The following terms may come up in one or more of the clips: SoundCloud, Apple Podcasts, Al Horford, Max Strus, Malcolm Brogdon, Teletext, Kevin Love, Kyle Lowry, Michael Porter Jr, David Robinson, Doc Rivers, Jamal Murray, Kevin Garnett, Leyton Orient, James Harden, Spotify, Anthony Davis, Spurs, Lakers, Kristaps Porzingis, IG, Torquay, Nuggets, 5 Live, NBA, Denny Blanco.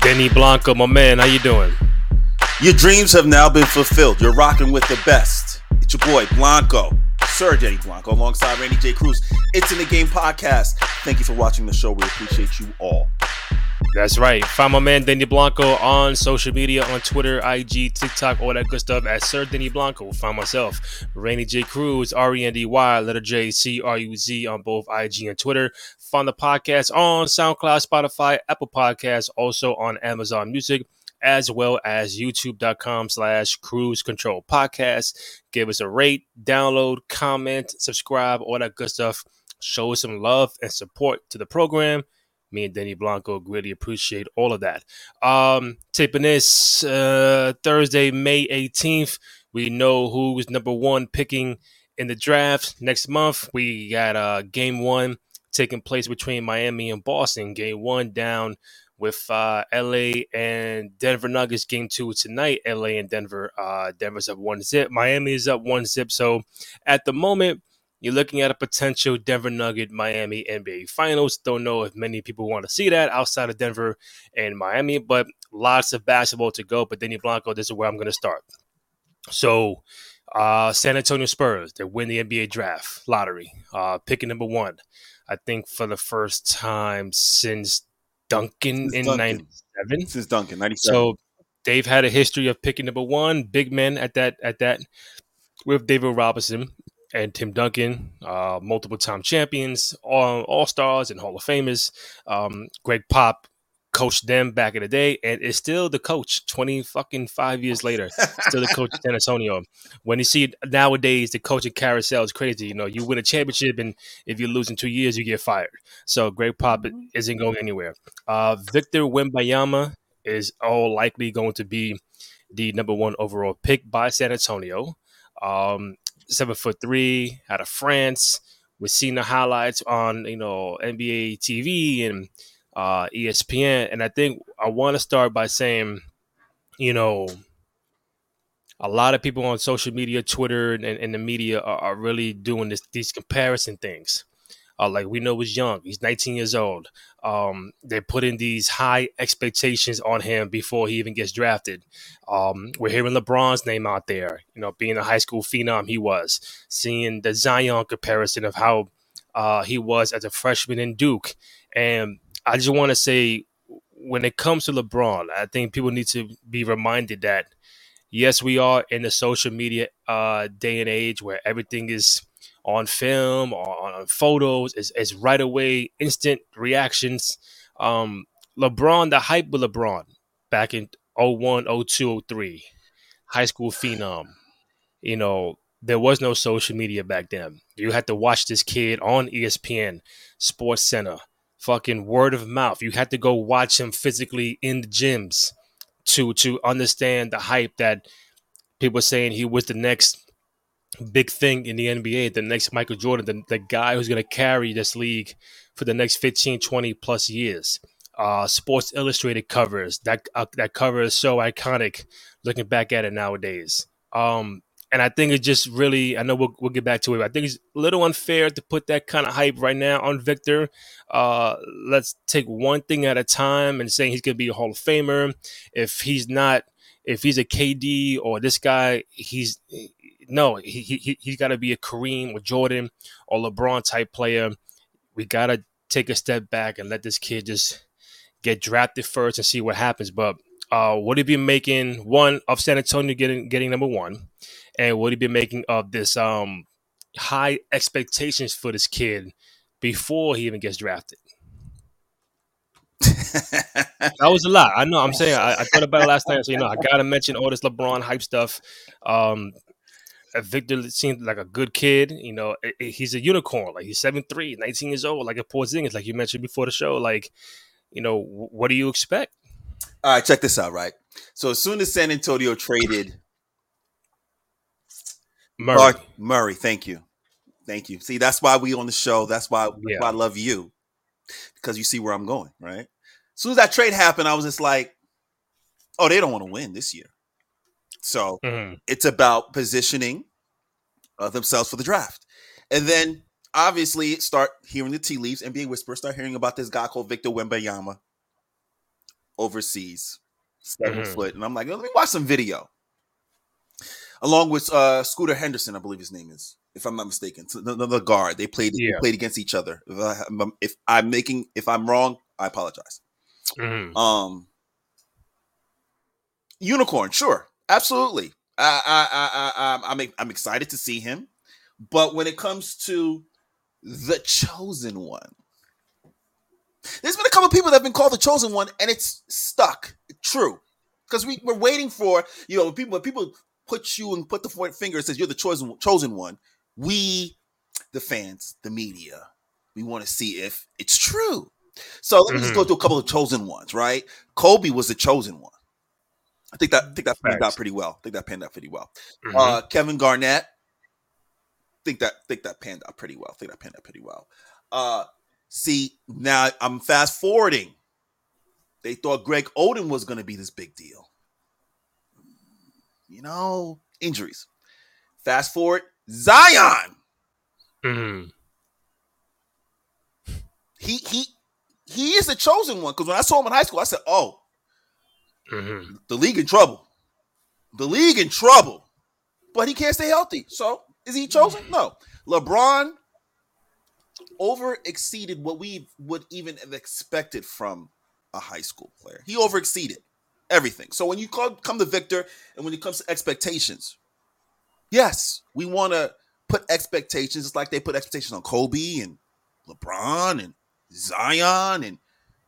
Denny Blanco, my man, how you doing? Your dreams have now been fulfilled. You're rocking with the best. It's your boy, Blanco, Sir Denny Blanco, alongside Randy J Cruz. It's in the game podcast. Thank you for watching the show. We appreciate you all. That's right. Find my man Denny Blanco on social media, on Twitter, IG, TikTok, all that good stuff at Sir Denny Blanco. Find myself, Randy J Cruz, R-E-N-D-Y, letter J, C-R-U-Z on both IG and Twitter. Find the podcast on SoundCloud, Spotify, Apple Podcasts, also on Amazon Music, as well as YouTube.com/cruzcontrolpodcast. Give us a rate, download, comment, subscribe, all that good stuff. Show us some love and support to the program. Me and Denny Blanco greatly appreciate all of that. Taping this Thursday, May 18th. We know who's number one picking in the draft next month. We got game one taking place between Miami and Boston. Game one down with L.A. and Denver Nuggets. Game two tonight, L.A. and Denver. Denver's up 1-0. Miami is up 1-0. So at the moment, you're looking at a potential Denver Nugget Miami NBA Finals. Don't know if many people want to see that outside of Denver and Miami, but lots of basketball to go. But Denny Blanco, this is where I'm going to start. So San Antonio Spurs, they win the NBA draft lottery, picking number one. I think for the first time since Duncan in 97. Since Duncan, 97. So they've had a history of picking number one, big men at that with David Robinson and Tim Duncan, multiple-time champions, all-stars and Hall of Famers. Greg Pop coached them back in the day and is still the coach 25 years later, still the coach of San Antonio. When you see nowadays the coaching carousel is crazy. You know, you win a championship and if you lose in 2 years, you get fired. So Greg Pop isn't going anywhere. Victor Wembanyama is all likely going to be the number one overall pick by San Antonio. 7'3", out of France. We've seen the highlights on, NBA TV and ESPN. And I think I want to start by saying, a lot of people on social media, Twitter, and the media are really doing these comparison things. Like we know he's young. He's 19 years old. They're putting these high expectations on him before he even gets drafted. We're hearing LeBron's name out there, being a high school phenom he was. Seeing the Zion comparison of how he was as a freshman in Duke. And I just want to say, when it comes to LeBron, I think people need to be reminded that, yes, we are in the social media day and age where everything is on film, on photos, is right away, instant reactions. LeBron, the hype with LeBron back in 01, 02, 03, high school phenom. There was no social media back then. You had to watch this kid on ESPN, Sports Center, fucking word of mouth. You had to go watch him physically in the gyms to understand the hype that people were saying he was the next big thing in the NBA, the next Michael Jordan, the guy who's going to carry this league for the next 15, 20 plus years. Sports Illustrated covers, that cover is so iconic looking back at it nowadays. And I think it's just really, I know we'll get back to it, I think it's a little unfair to put that kind of hype right now on Victor. Let's take one thing at a time and saying he's going to be a Hall of Famer. If he's not, if he's a KD or this guy, he's got to be a Kareem or Jordan or LeBron type player. We got to take a step back and let this kid just get drafted first and see what happens. But what he be making, one, of San Antonio getting number one, and what he be making of this high expectations for this kid before he even gets drafted? That was a lot. I know. I'm saying I thought about it last night. So I got to mention all this LeBron hype stuff. Victor seemed like a good kid. He's a unicorn. Like, he's 7'3", 19 years old, like a Porzingis, like you mentioned before the show. Like, what do you expect? All right, check this out, right? So as soon as San Antonio traded Murray, thank you. See, that's why we on the show. That's why I love you, because you see where I'm going, right? As soon as that trade happened, I was just like, oh, they don't want to win this year. So It's about positioning themselves for the draft. And then obviously start hearing the tea leaves, NBA Whisperer, start hearing about this guy called Victor Wembanyama. overseas, 7 foot. And I'm like, let me watch some video. Along with Scooter Henderson, I believe his name is, if I'm not mistaken, the guard. They played played against each other. If I'm wrong, I apologize. Unicorn, sure, absolutely. I'm excited to see him, but when it comes to the chosen one, there's been a couple of people that have been called the chosen one, and it's stuck. True, because we're waiting for people. Put you and put the finger and says you're the chosen one. We, the fans, the media, we want to see if it's true. So let me just go through a couple of chosen ones, right? Kobe was the chosen one. I think that panned out pretty well. Kevin Garnett, think that panned out pretty well. See, now I'm fast forwarding. They thought Greg Oden was going to be this big deal. Injuries. Fast forward, Zion. He is the chosen one, because when I saw him in high school, I said, "Oh, the league in trouble. The league in trouble." But he can't stay healthy. So is he chosen? No. LeBron over exceeded what we would even have expected from a high school player. He over exceeded everything. So when you come to Victor, and when it comes to expectations, yes, we want to put expectations. It's like they put expectations on Kobe and LeBron and Zion and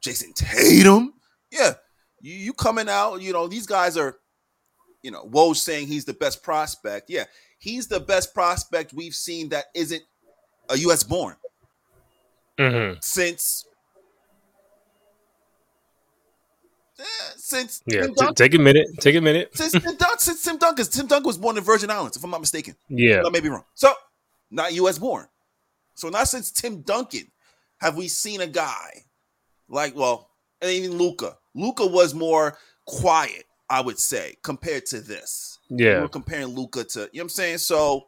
Jayson Tatum. Yeah, you coming out, these guys are, Woj saying he's the best prospect. Yeah, he's the best prospect we've seen that isn't a U.S. born since Tim Duncan. Take a minute. Since Tim Duncan. Tim Duncan was born in Virgin Islands, if I'm not mistaken. Yeah. I may be wrong. So, not U.S. born. So, not since Tim Duncan have we seen a guy like, and even Luka. Luka was more quiet, I would say, compared to this. Yeah. We're comparing Luka to, you know what I'm saying? So,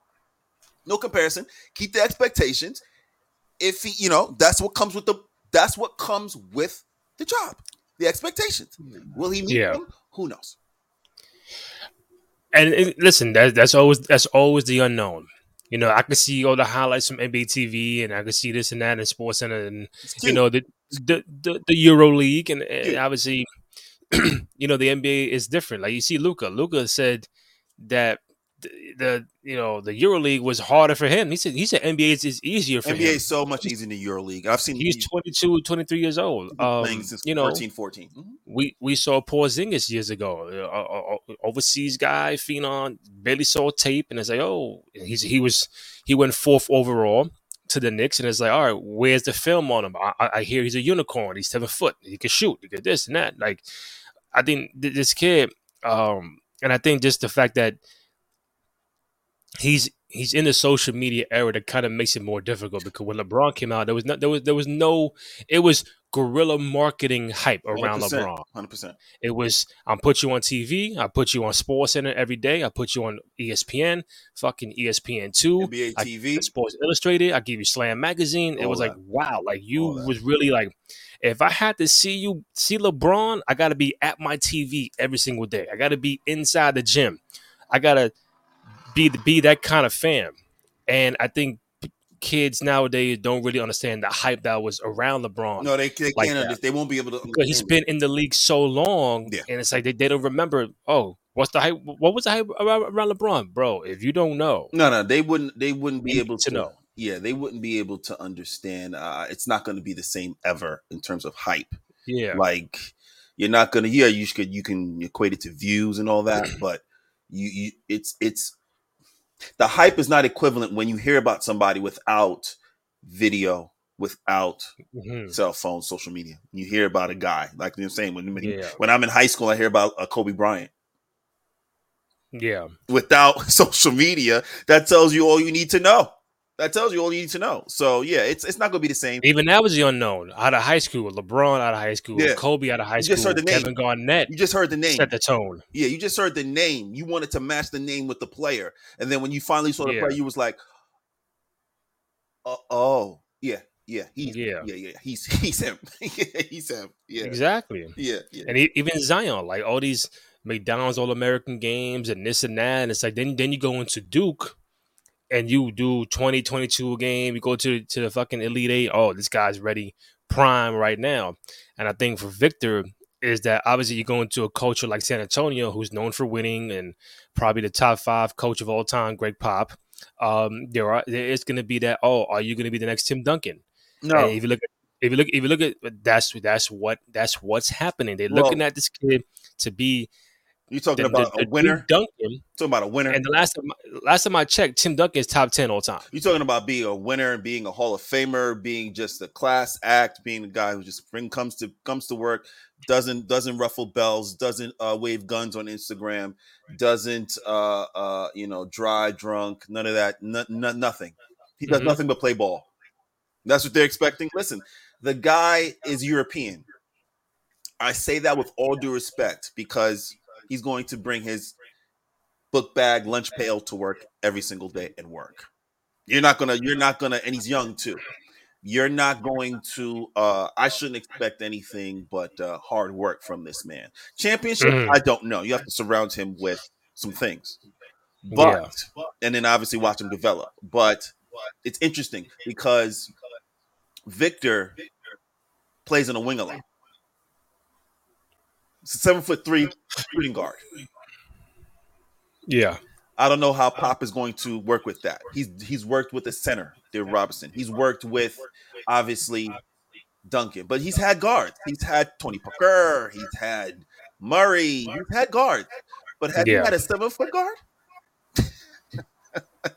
no comparison. Keep the expectations. If he, that's what comes with the job. The expectations. Will he meet them? Who knows? And listen, that's always the unknown. I can see all the highlights from NBA TV, and I can see this and that in SportsCenter, and the Euro League, and obviously, the NBA is different. Like you see, Luka said that the Euro League was harder for him. He said NBA is easier for him. NBA is so much easier than the Euro League. I've seen he's 22, 23 years old. Playing since 14. We saw Porzingis years ago, overseas guy, phenom, barely saw tape, and it's like, oh, he went 4th overall to the Knicks, and it's like, all right, where's the film on him? I hear he's a unicorn. He's 7 foot. He can shoot. He can this and that. Like, I think this kid, and I think just the fact that he's in the social media era that kind of makes it more difficult, because when LeBron came out, it was guerrilla marketing hype around 100%, LeBron. 100%. It was, I'll put you on TV, I'll put you on SportsCenter every day, I'll put you on ESPN, fucking ESPN2, NBA TV, Sports Illustrated, I give you Slam Magazine. It was like, wow, like you was really like, if I had to see LeBron, I got to be at my TV every single day. I got to be inside the gym. I got to be that kind of fan. And I think kids nowadays don't really understand the hype that was around LeBron. No, they can't understand. They won't be able to understand. Because he's been in the league so long, and it's like they don't remember, what's the hype? What was the hype around LeBron? Bro, if you don't know. No, they wouldn't be able to know. Yeah, they wouldn't be able to understand. It's not going to be the same ever in terms of hype. Yeah. Like, you're not going to, you can equate it to views and all that, but you it's the hype is not equivalent when you hear about somebody without video, without cell phone, social media. You hear about a guy, like you're saying, when I'm in high school, I hear about Kobe Bryant. Yeah. Without social media, that tells you all you need to know. So, yeah, it's not going to be the same. Even that was the unknown. Out of high school, LeBron out of high school, Kobe out of high school, Kevin Garnett. You just heard the name. Set the tone. Yeah, you just heard the name. You wanted to match the name with the player. And then when you finally saw the player, you was like, oh, yeah, He's him. Yeah, exactly. Yeah. And even Zion, like all these McDonald's All-American games and this and that. And it's like then you go into Duke and you do 2022 game. You go to the fucking Elite Eight. Oh, this guy's ready prime right now. And I think for Victor is that obviously you go into a culture like San Antonio, who's known for winning and probably the top five coach of all time, Greg Pop. There is going to be that. Oh, are you going to be the next Tim Duncan? No. And if you look at that's what's happening. They're looking at this kid to be. You're talking about a winner, Duncan. Talking about a winner. And the last time I checked, Tim Duncan is top 10 all time. You're talking about being a winner and being a Hall of Famer, being just a class act, being a guy who just comes to work, doesn't ruffle bells, doesn't wave guns on Instagram, doesn't dry drunk, none of that, nothing. He does nothing but play ball. That's what they're expecting. Listen, the guy is European. I say that with all due respect because he's going to bring his book bag, lunch pail to work every single day and work. You're not gonna, and he's young too. You're not going to. I shouldn't expect anything but hard work from this man. Championship, I don't know. You have to surround him with some things, and then obviously watch him develop. But it's interesting because Victor plays on a wing a lot. It's a 7'3" shooting guard. Yeah. I don't know how Pop is going to work with that. He's worked with the center, David Robinson. He's worked with, obviously, Duncan. But he's had guards. He's had Tony Parker. He's had Murray. He's had guards. But have you had a 7-foot guard?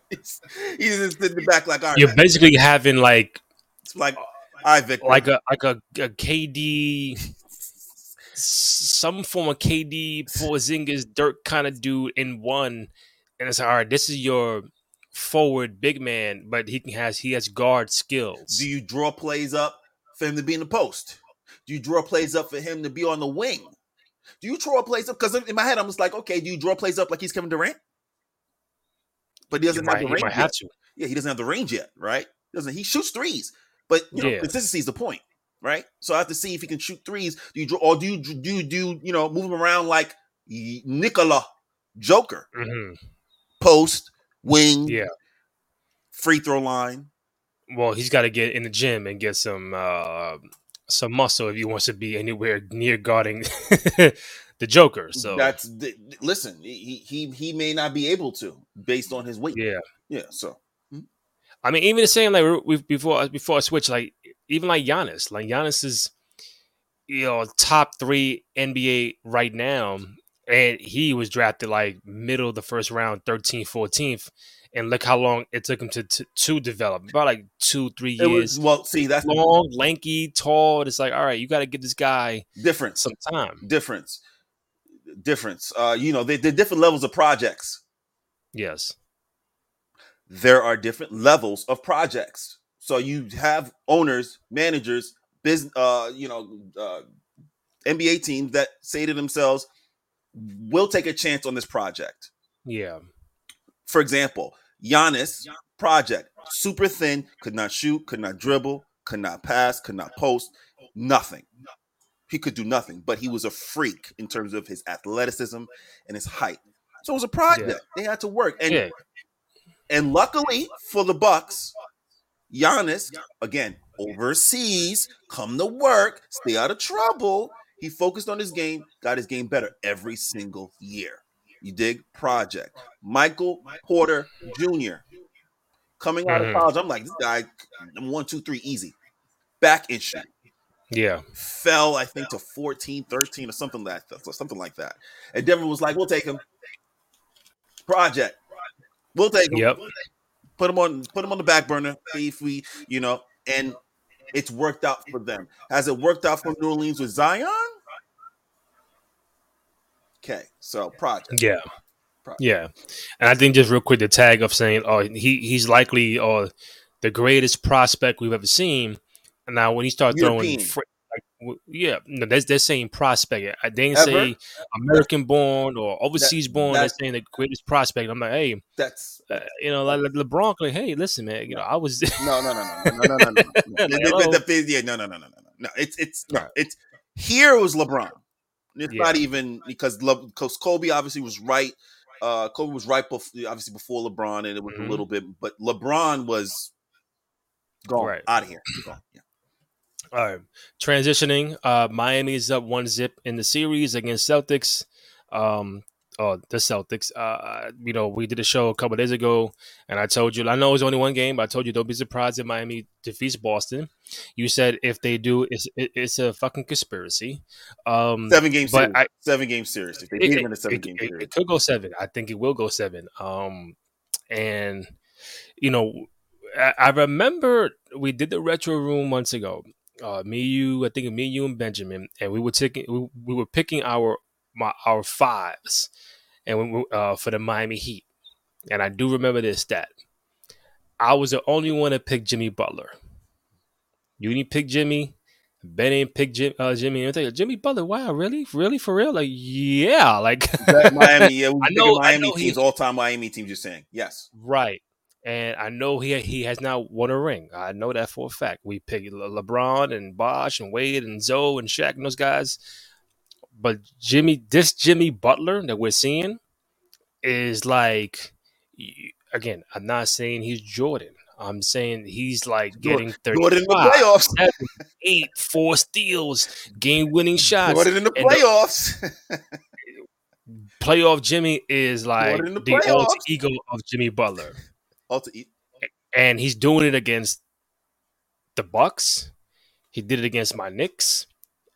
He's just in the back like, all right. You're basically having like... It's like, all right, Victor. Like a KD... some form of KD, Porzingis, Dirk kind of dude in one, and it's like, all right, this is your forward big man, but he has guard skills. Do you draw plays up for him to be in the post? Do you draw plays up for him to be on the wing? Do you draw plays up? Because in my head, I'm just like, okay, do you draw plays up like he's Kevin Durant? But he doesn't have the range. Yeah, he doesn't have the range yet, right? He shoots threes, but consistency is the point. Right, so I have to see if he can shoot threes. Do you move him around like Nikola Joker, post, wing, free throw line? Well, he's got to get in the gym and get some muscle if he wants to be anywhere near guarding the Joker. So listen. He may not be able to based on his weight. Yeah. So I mean, even the same like before I switch like. Even like Giannis. Like Giannis is, top 3 NBA right now. And he was drafted like middle of the first round, 13th, 14th. And look how long it took him to develop. About like 2-3 years. That's long, lanky, tall. It's like, all right, you got to give this guy some time. Difference. They're different levels of projects. Yes. There are different levels of projects. So you have owners, managers, business, NBA teams that say to themselves, "We'll take a chance on this project." Yeah. For example, Giannis project, super thin, could not shoot, could not dribble, could not pass, could not post, nothing. He could do nothing, but he was a freak in terms of his athleticism and his height. So it was a project. They had to work, and luckily for the Bucks. Giannis, again, overseas, come to work, stay out of trouble. He focused on his game, got his game better every single year. You dig? Project. Michael Porter Jr. Coming out of college, I'm like, this guy, 1, 2, 3, easy. Back issue. Yeah. Fell, I think, to 14, 13 or something like that. And Denver was like, we'll take him. Project. We'll take him. Yep. Put them on the back burner. See if we, and it's worked out for them. Has it worked out for New Orleans with Zion? Okay, so project. Yeah, and I think just real quick, the tag of saying, "Oh, he's likely the greatest prospect we've ever seen." And now when he starts throwing Yeah, no, they're saying prospect. They didn't say American born or overseas born. They're saying the greatest prospect. I'm like, hey, that's you know, like LeBron. Like, hey, listen, man, you know, I was no. It's here was LeBron. It's not even because Kobe obviously was right. Kobe was right before LeBron, and it was a little bit, but LeBron was gone out of here. Gone. Yeah. All right, transitioning. Miami is up 1-0 in the series against Celtics. The Celtics. You know, we did a show a couple of days ago, and I told you. I know it was only one game, but I told you don't be surprised if Miami defeats Boston. You said if they do, it's a fucking conspiracy. 7 game series. 7 game series. If they beat them in a 7 game series, it could go 7. I think it will go 7. And you know, I remember we did the retro room months ago. Me, you, and Benjamin, and we were picking our fives, and we, for the Miami Heat. And I do remember this stat. I was the only one to pick Jimmy Butler. You didn't pick Jimmy. Ben didn't pick Jimmy. And like, Jimmy Butler. Wow, really, for real? Like, yeah, like Miami. Yeah, we Miami teams, all time Miami team. Just saying, yes, right. And I know he has not won a ring. I know that for a fact. We picked LeBron and Bosh and Wade and Zoe and Shaq and those guys. But Jimmy Butler that we're seeing is like, again, I'm not saying he's Jordan. I'm saying he's like getting 35, Jordan in the playoffs. 7, 8, 4 steals, game-winning shots. Jordan in the playoffs. Playoff Jimmy is like the alter ego of Jimmy Butler. And he's doing it against the Bucks. He did it against my Knicks,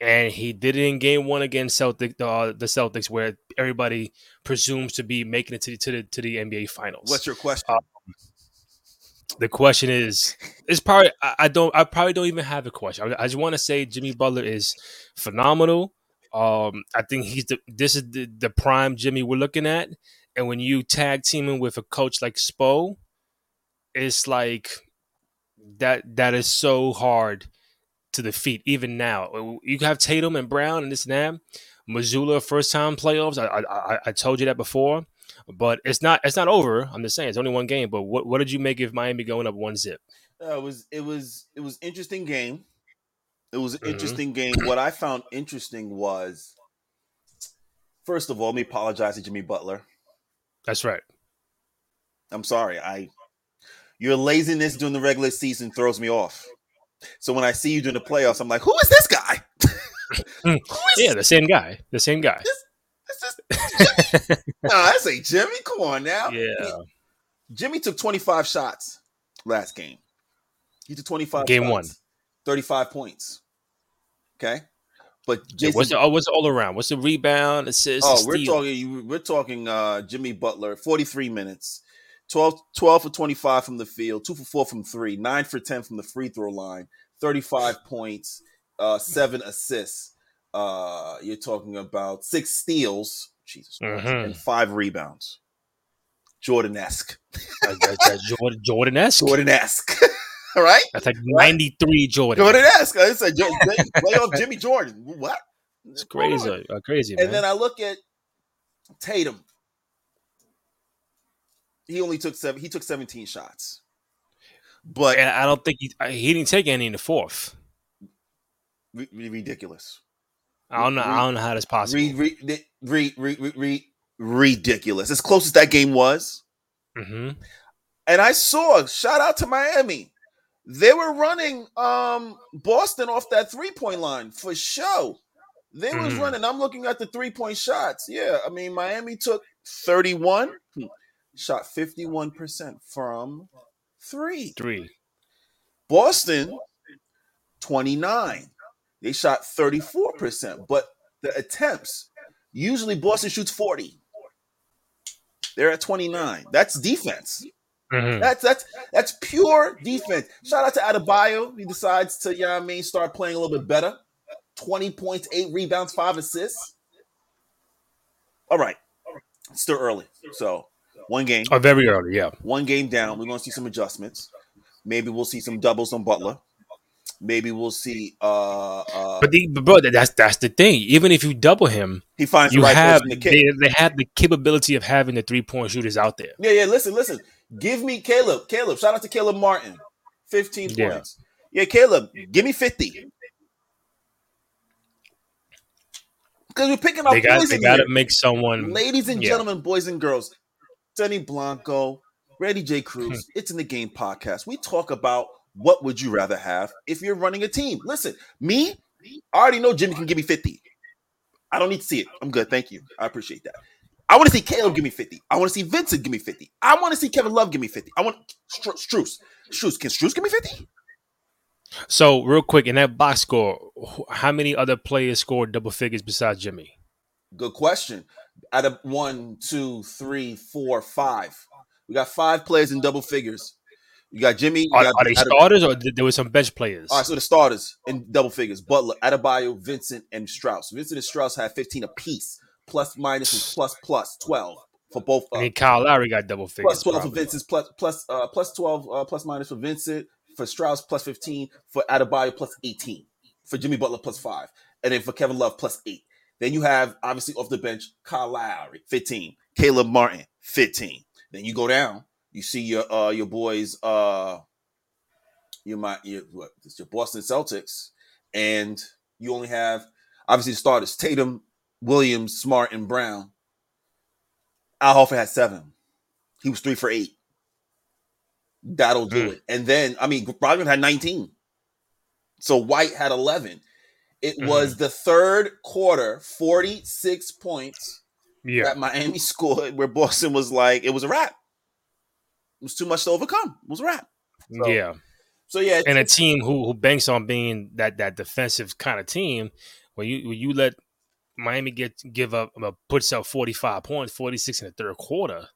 and he did it in Game 1 against the Celtics, where everybody presumes to be making it to the NBA Finals. What's your question? The question is, I probably don't even have a question. I just want to say Jimmy Butler is phenomenal. I think this is the prime Jimmy we're looking at, and when you tag teaming with a coach like Spo. It's like that is so hard to defeat, even now. You have Tatum and Brown and this and that. Missoula, first-time playoffs. I told you that before. But it's not over. I'm just saying it's only one game. But what did you make of Miami going up 1-0? It was interesting game. It was an interesting game. What I found interesting was, first of all, let me apologize to Jimmy Butler. That's right. I'm sorry. Your laziness during the regular season throws me off. So when I see you during the playoffs, I'm like, who is this guy? The same guy. The same guy. This Jimmy. I say, Jimmy, come on now. Yeah. Jimmy took 25 shots last game. He took 25 Game shots, 1. 35 points. Okay? But what's all around? What's the rebound, assist, steal? We're talking Jimmy Butler, 43 minutes. 12 for 25 from the field, 2 for 4 from 3, 9 for 10 from the free throw line, 35 points, 7 assists. You're talking about 6 steals, and 5 rebounds. Jordan-esque. That's Jordan-esque. Jordan-esque. All right? That's like 93 Jordan. Jordan-esque. It's like playoff Jimmy Jordan. What? It's crazy. Crazy, man. And then I look at Tatum. He only took 7. He took 17 shots, but and I don't think he didn't take any in the fourth. Ridiculous. I don't know how that's possible. Ridiculous. As close as that game was, and I saw. Shout out to Miami. They were running Boston off that 3-point line for show. They was running. I'm looking at the 3-point shots. Yeah, I mean Miami took 31. Shot 51% from 3. Boston, 29. They shot 34%. But the attempts, usually Boston shoots 40. They're at 29. That's defense. That's pure defense. Shout out to Adebayo. He decides to, you know what I mean, start playing a little bit better. 20 points, 8 rebounds, 5 assists. All right. It's still early. So. One game. Oh, very early, yeah. One game down. We're going to see some adjustments. Maybe we'll see some doubles on Butler. Maybe we'll see. But that's the thing. Even if you double him, he finds the right person to kick. They have the capability of having the 3-point shooters out there. Yeah. Listen. Give me Caleb. Shout out to Caleb Martin. 15 points. Yeah, Caleb. Give me 50. Because we're picking up boys. They got to make someone. Ladies and gentlemen, boys and girls, Denny Blanco, Randy J Cruz. It's in the Game podcast. We talk about what would you rather have if you're running a team. Listen, me, I already know Jimmy can give me 50. I don't need to see it. I'm good. Thank you. I appreciate that. I want to see Caleb give me 50. I want to see Vincent give me 50. I want to see Kevin Love give me 50. I want Strus. Can Strus give me 50? So, real quick, in that box score, how many other players scored double figures besides Jimmy? Good question. Out of 1, 2, 3, 4, 5. We got 5 players in double figures. You got Jimmy. Are they starters or there were some bench players? All right, so the starters in double figures. Butler, Adebayo, Vincent, and Strus. Vincent and Strus had 15 apiece. Plus minus and plus 12 for both. And Kyle Lowry got double figures. Plus 12 probably. For Vincent, plus 12, plus minus for Vincent. For Strus, plus 15. For Adebayo, plus 18. For Jimmy Butler, plus 5. And then for Kevin Love, plus 8. Then you have, obviously, off the bench, Kyle Lowry, 15. Caleb Martin, 15. Then you go down. You see your boys, your Boston Celtics, and you only have, obviously, the starters, Tatum, Williams, Smart, and Brown. Al Horford had 7. He was 3 for 8. That'll do it. And then, Brogdon had 19. So White had 11. It was the third quarter, 46 points that Miami scored, where Boston was like, it was a wrap. It was too much to overcome. It was a wrap. So, and a team who banks on being that defensive kind of team, when you let Miami puts up 45 points, 46 in the third quarter.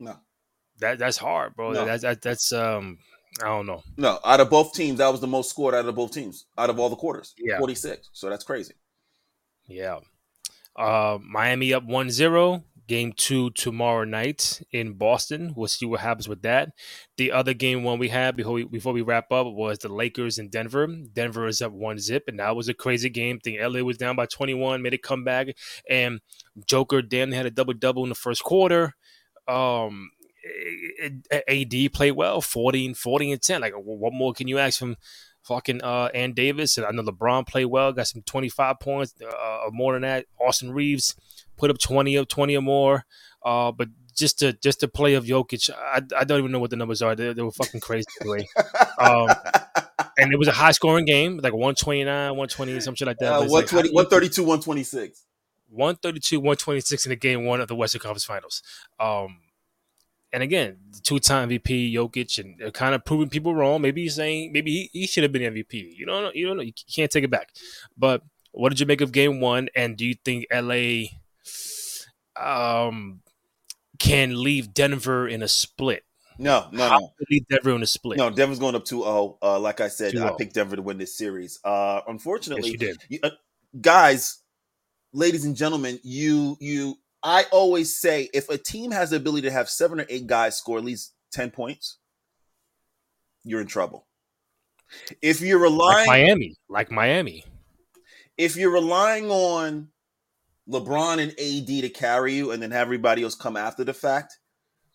No, that's hard, bro. No. That's I don't know. No, out of both teams, that was the most scored out of both teams out of all the quarters. Yeah, 46. So that's crazy. Yeah, Miami up 1-0. Game 2 tomorrow night in Boston. We'll see what happens with that. The other game one we had before we wrap up was the Lakers in Denver. Denver is up 1-0, and that was a crazy game. I think LA was down by 21, made a comeback, and Joker damn had a double-double in the first quarter. AD played well, 40 and 10. Like, what more can you ask from fucking Ann Davis? And I know LeBron played well, got some 25 points, more than that. Austin Reeves put up 20 or more, but just the play of Jokic, I don't even know what the numbers are. They were fucking crazy anyway. And it was a high scoring game, like 129, 120, some shit like that. 120, like, 132, 126. 132, 126 in the game one of the Western Conference Finals. And again, the 2-time MVP Jokic, and kind of proving people wrong. Maybe he's saying he should have been MVP. You don't know. You can't take it back. But what did you make of game one? And do you think LA can leave Denver in a split? No. Leave Denver in a split. No, Denver's going up 2-0. Like I said, 2-0. I picked Denver to win this series. Unfortunately, yes, you did. Guys, ladies and gentlemen, I always say if a team has the ability to have 7 or 8 guys score at least 10 points, you're in trouble. If you're relying like Miami, if you're relying on LeBron and AD to carry you and then have everybody else come after the fact,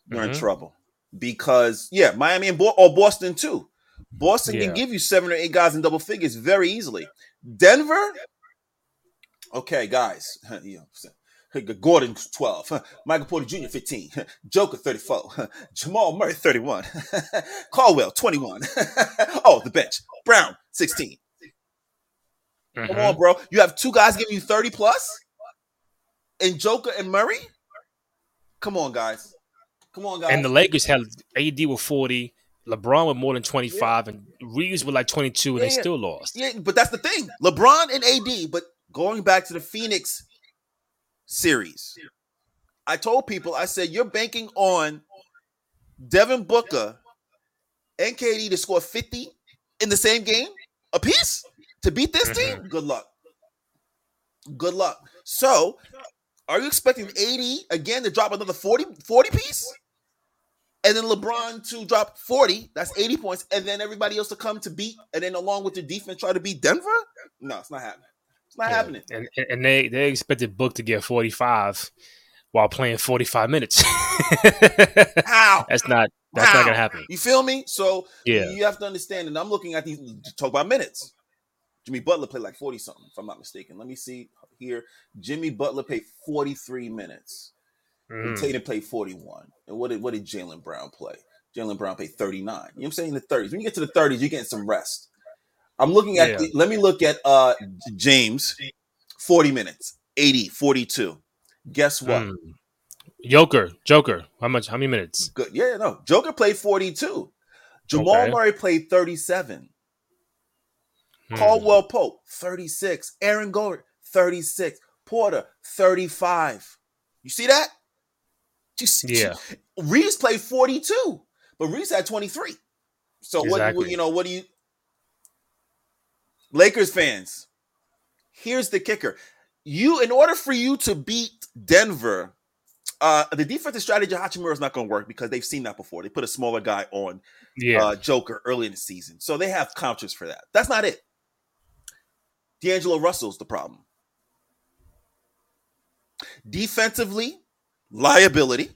you're in trouble. Because, Miami and Boston too. Boston can give you 7 or 8 guys in double figures very easily. Denver? Okay, guys. Gordon, 12. Michael Porter Jr., 15. Joker, 34. Jamal Murray, 31. Caldwell, 21. Oh, the bench. Brown, 16. Come on, bro. You have 2 guys giving you 30-plus? And Joker and Murray? Come on, guys. And the Lakers had AD with 40, LeBron with more than 25, and Reeves with like 22, and they still lost. Yeah, but that's the thing. LeBron and AD, but going back to the Phoenix series, I told people, I said, you're banking on Devin Booker and KD to score 50 in the same game apiece to beat this team? Good luck. So, are you expecting AD again to drop another 40 piece? And then LeBron to drop 40, that's 80 points, and then everybody else to come to beat, and then along with the defense try to beat Denver? No, it's not happening. It's not happening. And they expected Book to get 45 while playing 45 minutes. How? That's not going to happen. You feel me? So you have to understand, and I'm looking at these, talk about minutes. Jimmy Butler played like 40-something, if I'm not mistaken. Let me see here. Jimmy Butler played 43 minutes. Tatum played 41. And what did Jaylen Brown play? Jaylen Brown played 39. You know what I'm saying? In the 30s. When you get to the 30s, you're getting some rest. I'm looking at let me look at James, 40 minutes, 80, 42. Guess what? Joker. How many minutes? Good. Yeah, no. Joker played 42. Jamal Murray played 37. Caldwell Pope, 36. Aaron Gordon, 36. Porter, 35. You see that? Yeah. Reeves played 42, but Reeves had 23. So what do you Lakers fans? Here's the kicker. In order for you to beat Denver, the defensive strategy of Hachimura is not going to work because they've seen that before. They put a smaller guy on Joker early in the season. So they have counters for that. That's not it. D'Angelo Russell's the problem. Defensively, liability.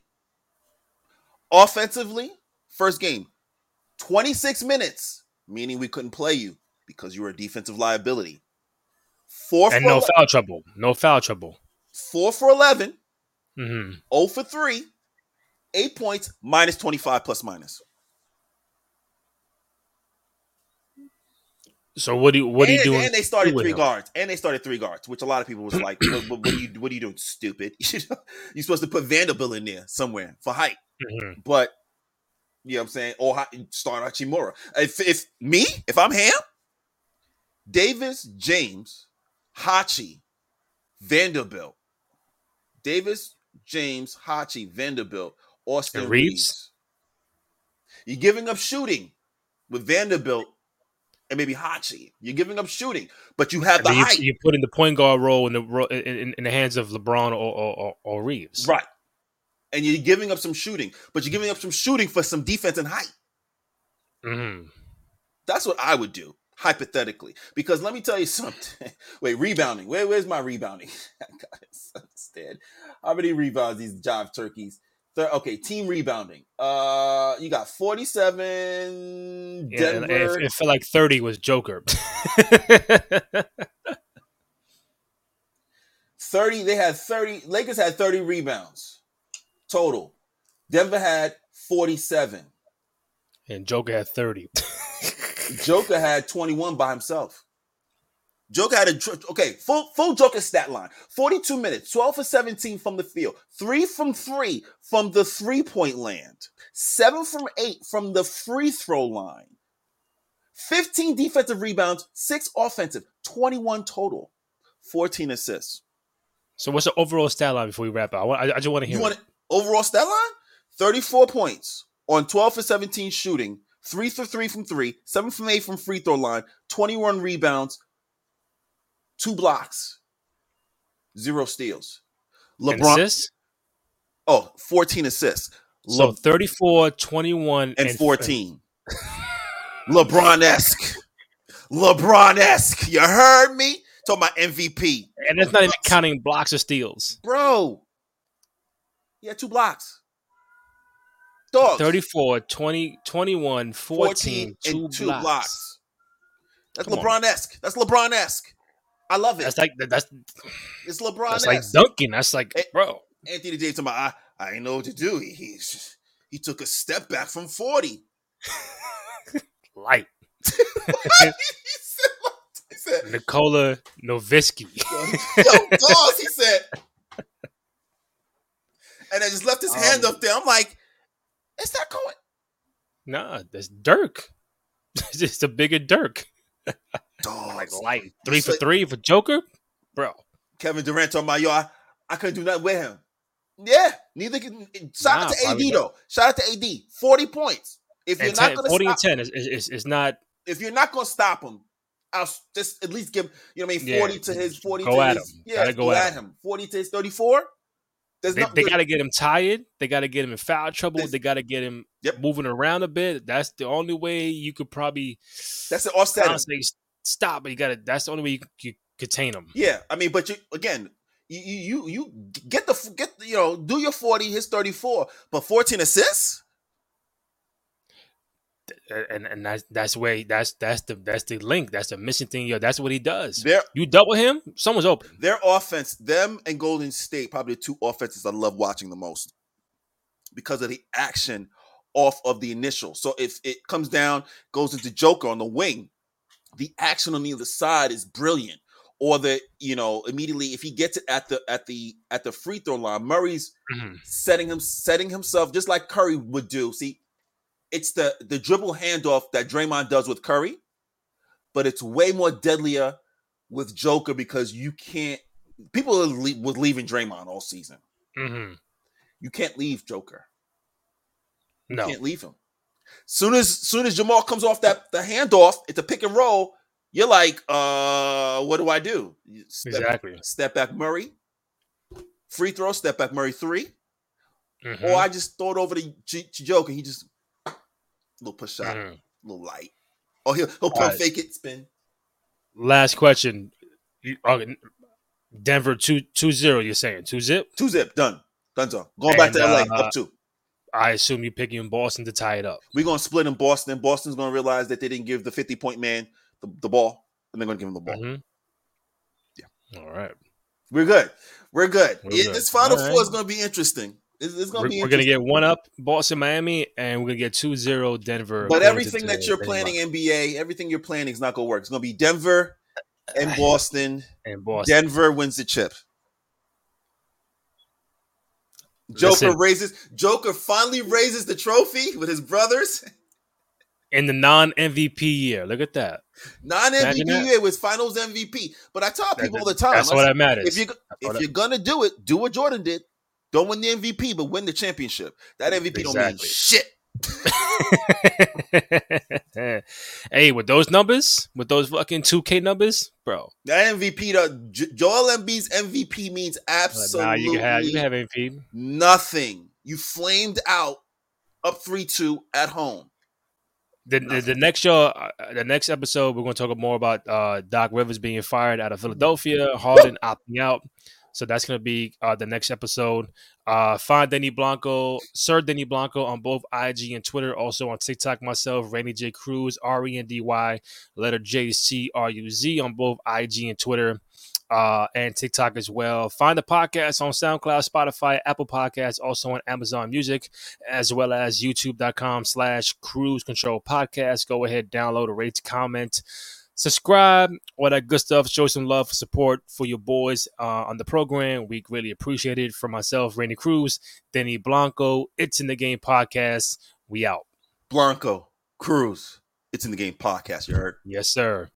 Offensively, first game, 26 minutes, meaning we couldn't play you because you were a defensive liability. 4 for 11. No foul trouble. 4 for 11. 0 for 3. 8 points, minus 25 plus minus. So what are you doing? And they started three guards. Which a lot of people was like, "What are you doing, stupid? You're supposed to put Vanderbilt in there somewhere for height." Mm-hmm. But you know what I'm saying? Or start Hachimura. If I'm Ham, Davis, James, Hachi, Vanderbilt, Austin Reeves. You're giving up shooting with Vanderbilt. And maybe Hachi, you're giving up shooting, but you have the height. You're putting the point guard role in the hands of LeBron or Reeves, right? And you're giving up some shooting, but you're giving up some shooting for some defense and height. Mm-hmm. That's what I would do hypothetically, because let me tell you something. Wait, rebounding. Where's my rebounding? I gotta understand how many rebounds these jive turkeys. Okay, team rebounding. You got 47. Denver. Yeah, it felt like 30 was Joker. 30. They had 30. Lakers had 30 rebounds total. Denver had 47, and Joker had 30. Joker had 21 by himself. Joker had full Joker stat line. 42 minutes, 12 for 17 from the field, 3 from 3 from the three-point land, 7 from 8 from the free throw line, 15 defensive rebounds, 6 offensive, 21 total, 14 assists. So what's the overall stat line before we wrap up? I just want to hear. You want overall stat line? 34 points on 12 for 17 shooting, 3 for 3 from 3, 7 from 8 from free throw line, 21 rebounds, 2 blocks, 0 steals. LeBron. Assists? 14 assists. So 34, 21, and 14. LeBron-esque. You heard me? Talking about MVP. And that's not even counting blocks or steals. Bro. Yeah, 2 blocks. Dogs. 34, 20, 21, 14, 2 blocks. That's LeBron-esque. I love it. It's LeBron. That's like Duncan. That's like, bro. Anthony Davis, I ain't know what to do. He took a step back from 40. Light. He said, Nikola Nowitzki. Yo, dogs, he said. And I just left his hand up there. I'm like, is that going? Nah, that's Dirk. It's just a bigger Dirk. Dogs. Like 3 for 3 for Joker, bro. Kevin Durant talking about I couldn't do nothing with him. Yeah, neither can. Shout out to AD though. Shout out to AD. 40 points. If you're not going to 40 and 10 is not. If you're not going to stop him, I'll just at least give 40 to his 40. Go at him. 40 to his 34. They got to get him tired. They got to get him in foul trouble. They got to get him moving around a bit. That's the only way you could probably. That's the offset. Stop, but you got to. That's the only way you contain him. Yeah, I mean, but you get the do your 40, his 34, but 14 assists. And that's the link. That's the missing thing. Yo, that's what he does. You double him, someone's open. Their offense, them and Golden State, probably the two offenses I love watching the most because of the action off of the initial. So if it comes down, goes into Joker on the wing, the action on the other side is brilliant. Or the immediately if he gets it at the free throw line, Murray's setting himself just like Curry would do. See. It's the dribble handoff that Draymond does with Curry, but it's way more deadlier with Joker because you can't. People was leaving Draymond all season. Mm-hmm. You can't leave Joker. You can't leave him. Soon as Jamal comes off the handoff, it's a pick and roll. You're like, what do I do? Step back, Murray. Free throw. Step back, Murray three. Mm-hmm. Or I just throw it over to Joker. He just. Little push shot, little light. Oh, he'll fake it, spin. Last question. Denver 2-0, you're saying? 2-zip? 2-zip, done. Done. Going back to LA, up 2. I assume you're picking Boston to tie it up. We're going to split in Boston. Boston's going to realize that they didn't give the 50-point man the ball, and they're going to give him the ball. Mm-hmm. Yeah. All right. We're good. This Final Four is going to be interesting. We're going to get 1-up Boston, Miami, and we're going to get 2-0 Denver. But everything that you're planning, NBA, everything you're planning is not going to work. It's going to be Denver and Boston. Denver wins the chip. Joker finally raises the trophy with his brothers. In the non-MVP year. Look at that. Non-MVP year was finals MVP. But I tell people all the time. That's what that matters. If you're going to do it, do what Jordan did. Don't win the MVP, but win the championship. That MVP don't mean shit. Hey, with those fucking 2K numbers, bro. That MVP, Joel Embiid's MVP means absolutely you can have MVP. Nothing. You flamed out up 3-2 at home. The next episode, we're going to talk more about Doc Rivers being fired out of Philadelphia, Harden opting out. So that's going to be the next episode. Find Denny Blanco, Sir Denny Blanco on both IG and Twitter. Also on TikTok, myself, Randy J Cruz, RENDY, letter JCRUZ on both IG and Twitter and TikTok as well. Find the podcast on SoundCloud, Spotify, Apple Podcasts, also on Amazon Music, as well as YouTube.com/cruzcontrolpodcast. Go ahead, download, rate, comment. Subscribe, all that good stuff. Show some love for support for your boys on the program. We really appreciate it. For myself, Randy Cruz, Denny Blanco, It's in the Game podcast. We out. Blanco, Cruz, It's in the Game podcast. You heard? Yes, sir.